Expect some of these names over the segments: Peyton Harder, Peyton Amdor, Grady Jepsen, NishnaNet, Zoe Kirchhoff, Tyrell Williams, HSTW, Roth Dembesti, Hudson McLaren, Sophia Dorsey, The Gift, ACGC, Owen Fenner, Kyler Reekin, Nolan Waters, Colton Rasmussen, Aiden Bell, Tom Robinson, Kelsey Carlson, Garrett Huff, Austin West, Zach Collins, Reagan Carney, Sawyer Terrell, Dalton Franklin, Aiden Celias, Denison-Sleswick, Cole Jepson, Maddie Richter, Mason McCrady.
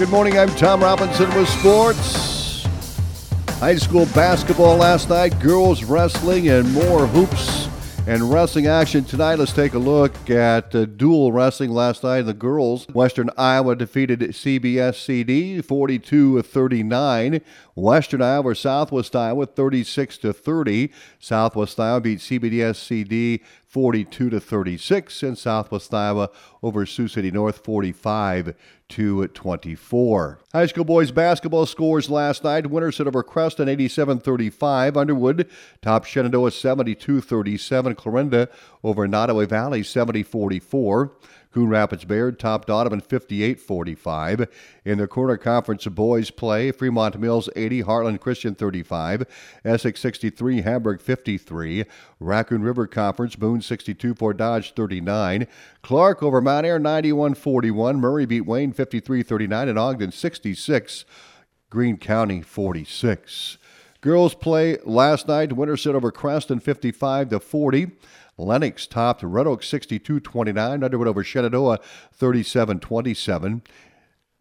Good morning, I'm Tom Robinson with sports. High school basketball last night, girls wrestling, and more hoops and wrestling action tonight. Let's take a look at dual wrestling last night. The girls, Western Iowa defeated CBSCD 42-39. Western Iowa, Southwest Iowa 36-30. Southwest Iowa beat CBSCD 42-36, and Southwest Iowa over Sioux City North 45-24. High school boys basketball scores last night. Winterset over Creston 87-35. Underwood top Shenandoah 72-37. Clarinda over Nottoway Valley 70-44. Coon Rapids Baird topped Audubon 58-45. In the quarter conference boys play, Fremont Mills 80, Heartland Christian 35, Essex 63, Hamburg 53, Raccoon River Conference, Boone 62, Fort Dodge 39, Clark over Mount Air 91-41, Murray beat Wayne 53-39, and Ogden 66, Greene County 46. Girls play last night, Winterset over Creston 55-40. Lennox topped Red Oak 62-29, Underwood over Shenandoah 37-27.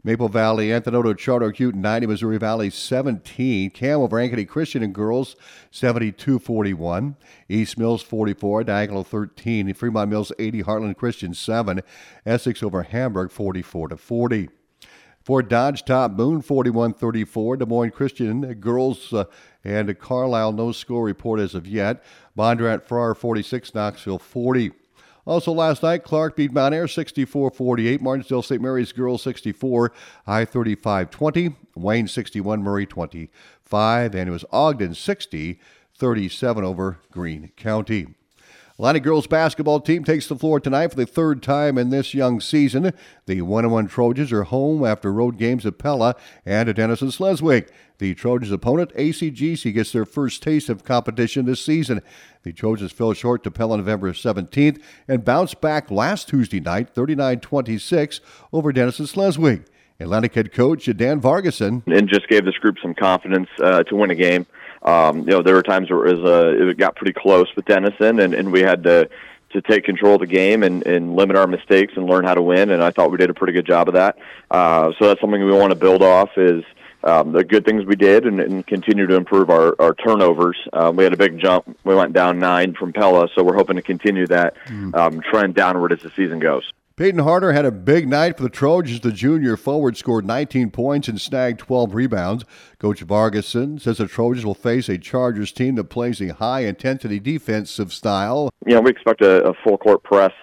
Maple Valley, Anthonoto, Charter Oak, 90, Missouri Valley 17. Cam over Ankeny Christian and girls 72-41. East Mills 44, Diagonal 13. Fremont Mills 80, Heartland Christian 7. Essex over Hamburg 44-40. Fort Dodge top Boone 41-34. Des Moines Christian girls and Carlisle, no score report as of yet. Bondurant Farrar 46, Knoxville 40. Also last night, Clark beat Mount Air 64-48. Martinsdale St. Mary's girls 64, High 35-20. Wayne 61, Murray 25. And it was Ogden 60-37 over Greene County. Lonnie girls basketball team takes the floor tonight for the third time in this young season. The 1-1 Trojans are home after road games at Pella and at Denison-Sleswick. The Trojans' opponent, ACGC, gets their first taste of competition this season. The Trojans fell short to Pella November 17th and bounced back last Tuesday night, 39-26, over Denison-Sleswick. Atlantic head coach Dan Vargason. And just gave this group some confidence to win a game. There were times where it got pretty close with Denison, and we had to take control of the game and limit our mistakes and learn how to win, and I thought we did a pretty good job of that. So that's something we want to build off is the good things we did and continue to improve our turnovers. We had a big jump. We went down 9 from Pella, so we're hoping to continue that trend downward as the season goes. Peyton Harder had a big night for the Trojans. The junior forward scored 19 points and snagged 12 rebounds. Coach Vargason says the Trojans will face a Chargers team that plays a high-intensity defensive style. We expect a full-court press,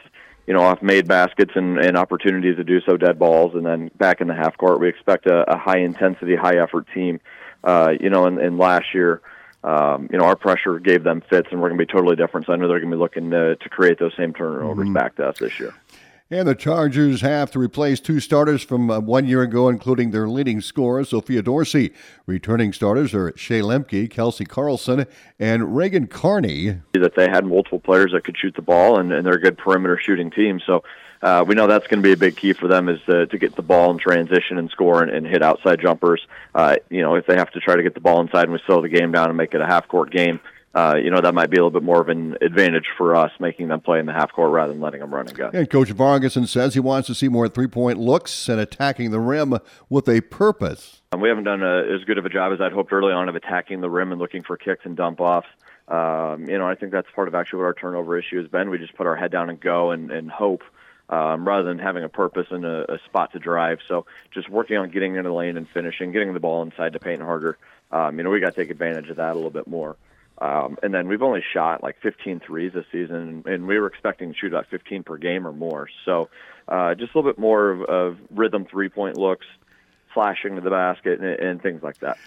off made baskets and opportunities to do so, dead balls, and then back in the half court. We expect a high-intensity, high-effort team. And last year, our pressure gave them fits, and we're going to be totally different. So I know they're going to be looking to create those same turnovers back to us this year. And the Chargers have to replace 2 starters from 1 year ago, including their leading scorer, Sophia Dorsey. Returning starters are Shea Lemke, Kelsey Carlson, and Reagan Carney. That they had multiple players that could shoot the ball, and they're a good perimeter shooting team. So we know that's going to be a big key for them is to get the ball in transition and score and hit outside jumpers. If they have to try to get the ball inside and we slow the game down and make it a half-court game, that might be a little bit more of an advantage for us, making them play in the half court rather than letting them run and gun. And Coach Vargason says he wants to see more 3-point looks and attacking the rim with a purpose. We haven't done as good of a job as I'd hoped early on of attacking the rim and looking for kicks and dump offs. I think that's part of actually what our turnover issue has been. We just put our head down and go and hope rather than having a purpose and a spot to drive. So just working on getting in the lane and finishing, getting the ball inside to Peyton Harder. We got to take advantage of that a little bit more. And then we've only shot like 15 threes this season, and we were expecting to shoot about 15 per game or more. So just a little bit more of rhythm 3-point looks, flashing to the basket, and things like that.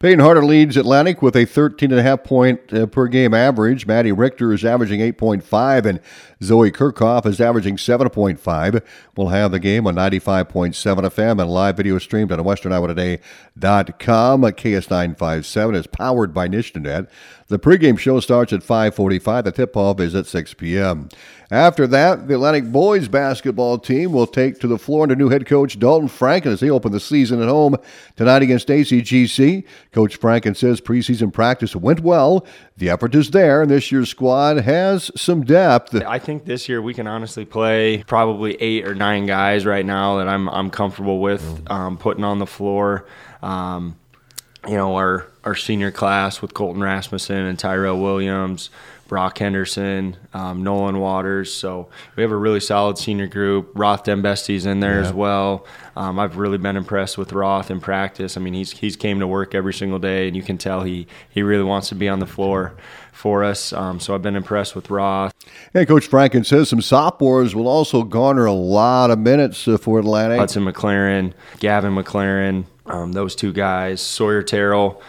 Peyton Harder leads Atlantic with a 13.5-point per game average. Maddie Richter is averaging 8.5, and Zoe Kirchhoff is averaging 7.5. We'll have the game on 95.7 FM and live video streamed on WesternIowaToday.com. KS957 is powered by NishnaNet. The pregame show starts at 5:45. The tip-off is at 6 p.m. After that, the Atlantic boys basketball team will take to the floor under new head coach Dalton Franklin as they open the season at home tonight against ACGC. Coach Franklin says preseason practice went well. The effort is there, and this year's squad has some depth. I think this year we can honestly play probably 8 or 9 guys right now that I'm comfortable with putting on the floor. You know, our senior class with Colton Rasmussen and Tyrell Williams, Brock Henderson, Nolan Waters. So we have a really solid senior group. Roth Dembesti's in there as well. I've really been impressed with Roth in practice. I mean, he's came to work every single day, and you can tell he really wants to be on the floor for us. So I've been impressed with Roth. And Coach Franken says some sophomores will also garner a lot of minutes for Atlantic. Hudson McLaren, Gavin McLaren. Those two guys. Sawyer Terrell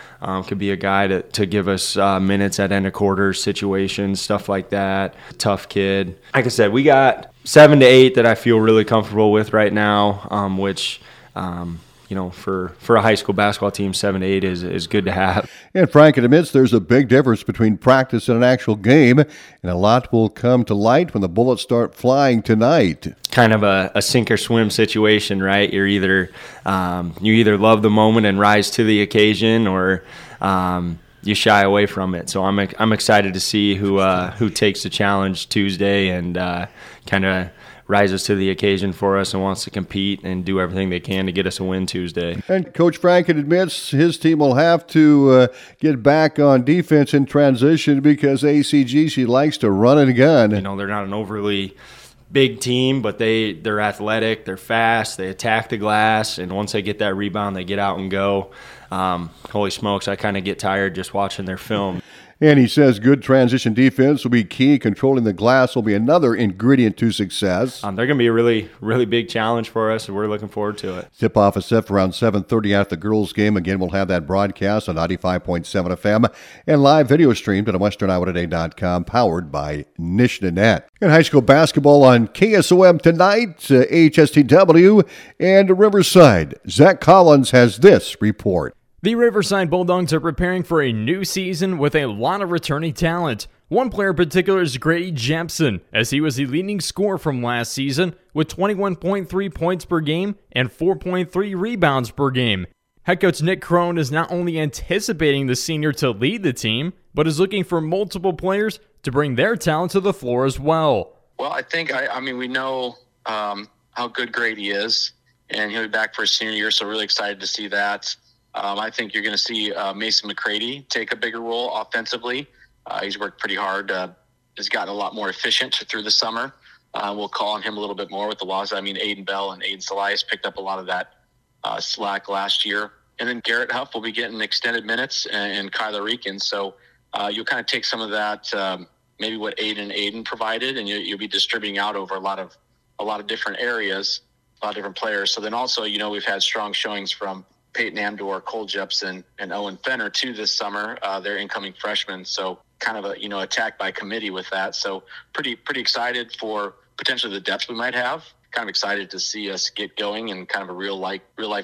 could be a guy to give us minutes at end of quarter situations, stuff like that. Tough kid. Like I said, we got 7 to 8 that I feel really comfortable with right now, which you know, for a high school basketball team, 7 to 8 is good to have. And Franklin admits there's a big difference between practice and an actual game, and a lot will come to light when the bullets start flying tonight. Kind of a sink or swim situation, right? You're either you love the moment and rise to the occasion, or you shy away from it. So I'm excited to see who takes the challenge Tuesday and kind of rises to the occasion for us and wants to compete and do everything they can to get us a win Tuesday. And Coach Franken admits his team will have to get back on defense in transition because ACG, she likes to run and gun. You know, they're not an overly big team, but they're athletic, they're fast, they attack the glass, and once they get that rebound, they get out and go. Holy smokes, I kind of get tired just watching their film. And he says good transition defense will be key. Controlling the glass will be another ingredient to success. They're going to be a really, really big challenge for us, and we're looking forward to it. Tip-off is set for around 7:30 after the girls' game. Again, we'll have that broadcast on 95.7 FM and live video streamed at WesternIowaToday.com, powered by NishnaNet. And high school basketball on KSOM tonight, HSTW, and Riverside. Zach Collins has this report. The Riverside Bulldogs are preparing for a new season with a lot of returning talent. One player in particular is Grady Jepsen, as he was the leading scorer from last season with 21.3 points per game and 4.3 rebounds per game. Head coach Nick Crone is not only anticipating the senior to lead the team, but is looking for multiple players to bring their talent to the floor as well. Well, I think, I mean, we know how good Grady is, and he'll be back for his senior year, so really excited to see that. I think you're going to see Mason McCrady take a bigger role offensively. He's worked pretty hard. He's gotten a lot more efficient through the summer. We'll call on him a little bit more with the Waza. I mean, Aiden Bell and Aiden Celias picked up a lot of that slack last year. And then Garrett Huff will be getting extended minutes and Kyler Reekin. So you'll kind of take some of that, maybe what Aiden provided, and you'll be distributing out over a lot of different areas, a lot of different players. So then also, you know, we've had strong showings from Peyton Amdor, Cole Jepson, and Owen Fenner too this summer. They're incoming freshmen, so kind of a attack by committee with that. So pretty excited for potentially the depth we might have. Kind of excited to see us get going in kind of a real life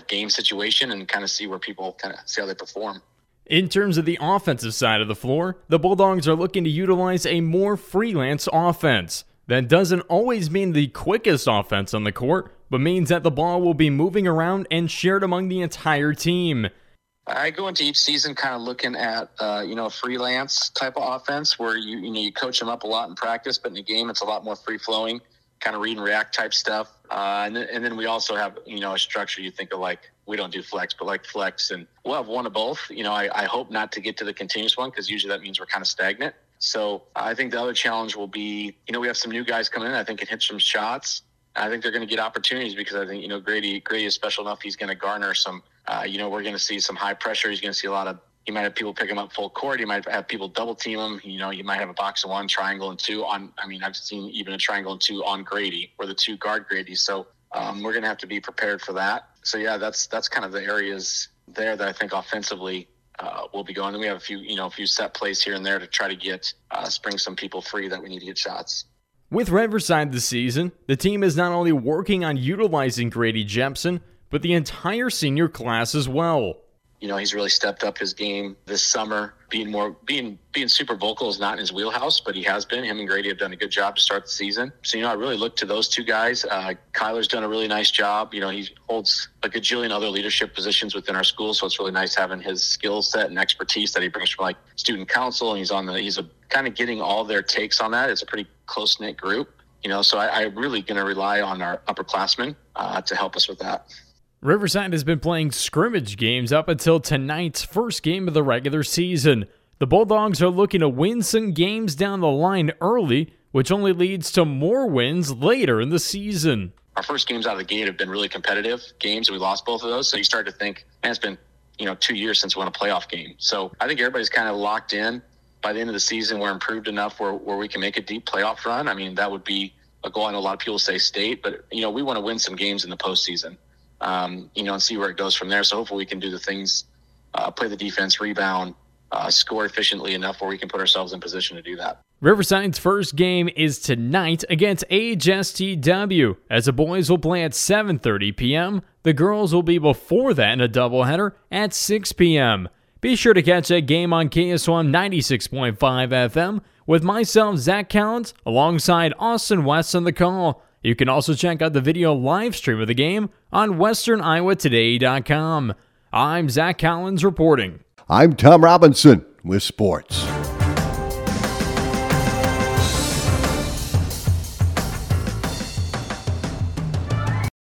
game situation and kind of see where people kind of see how they perform. In terms of the offensive side of the floor, the Bulldogs are looking to utilize a more freelance offense. That doesn't always mean the quickest offense on the court, but means that the ball will be moving around and shared among the entire team. I go into each season kind of looking at, a freelance type of offense where you coach them up a lot in practice, but in the game it's a lot more free-flowing, kind of read and react type stuff. And then we also have, a structure. You think of like, we don't do flex, but like flex, and we'll have one of both. I hope not to get to the continuous one because usually that means we're kind of stagnant. So I think the other challenge will be, we have some new guys coming in. I think it hits some shots. I think they're going to get opportunities because I think, Grady is special enough. He's going to garner some, we're going to see some high pressure. He's going to see he might have people pick him up full court. He might have people double team him. You might have a box of one, triangle and two on. I mean, I've seen even a triangle and two on Grady or the two guard Grady. So we're going to have to be prepared for that. So, yeah, that's kind of the areas there that I think offensively we'll be going. And we have a few set plays here and there to try to get spring some people free that we need to get shots. With Riverside this season, the team is not only working on utilizing Grady Jepsen, but the entire senior class as well. You know, he's really stepped up his game this summer. Being super vocal is not in his wheelhouse, but he has been. Him and Grady have done a good job to start the season. So, you know, I really look to those two guys. Kyler's done a really nice job. You know, he holds a gajillion other leadership positions within our school, so it's really nice having his skill set and expertise that he brings from, like, student council, and he's kind of getting all their takes on that. It's a pretty close-knit group. You know, so I'm really going to rely on our upperclassmen to help us with that. Riverside has been playing scrimmage games up until tonight's first game of the regular season. The Bulldogs are looking to win some games down the line early, which only leads to more wins later in the season. Our first games out of the gate have been really competitive games, and we lost both of those. So you start to think, man, it's been 2 years since we won a playoff game. So I think everybody's kind of locked in. By the end of the season, we're improved enough where we can make a deep playoff run. I mean, that would be a goal. I know a lot of people say state, but, you know, we want to win some games in the postseason. And see where it goes from there. So hopefully we can do the things, play the defense, rebound, score efficiently enough where we can put ourselves in position to do that. Riverside's first game is tonight against HSTW, as the boys will play at 7:30 p.m. The girls will be before that in a doubleheader at 6 p.m. Be sure to catch that game on KSOM 96.5 FM with myself, Zach Collins, alongside Austin West on the call. You can also check out the video live stream of the game on WesternIowaToday.com. I'm Zach Collins reporting. I'm Tom Robinson with sports.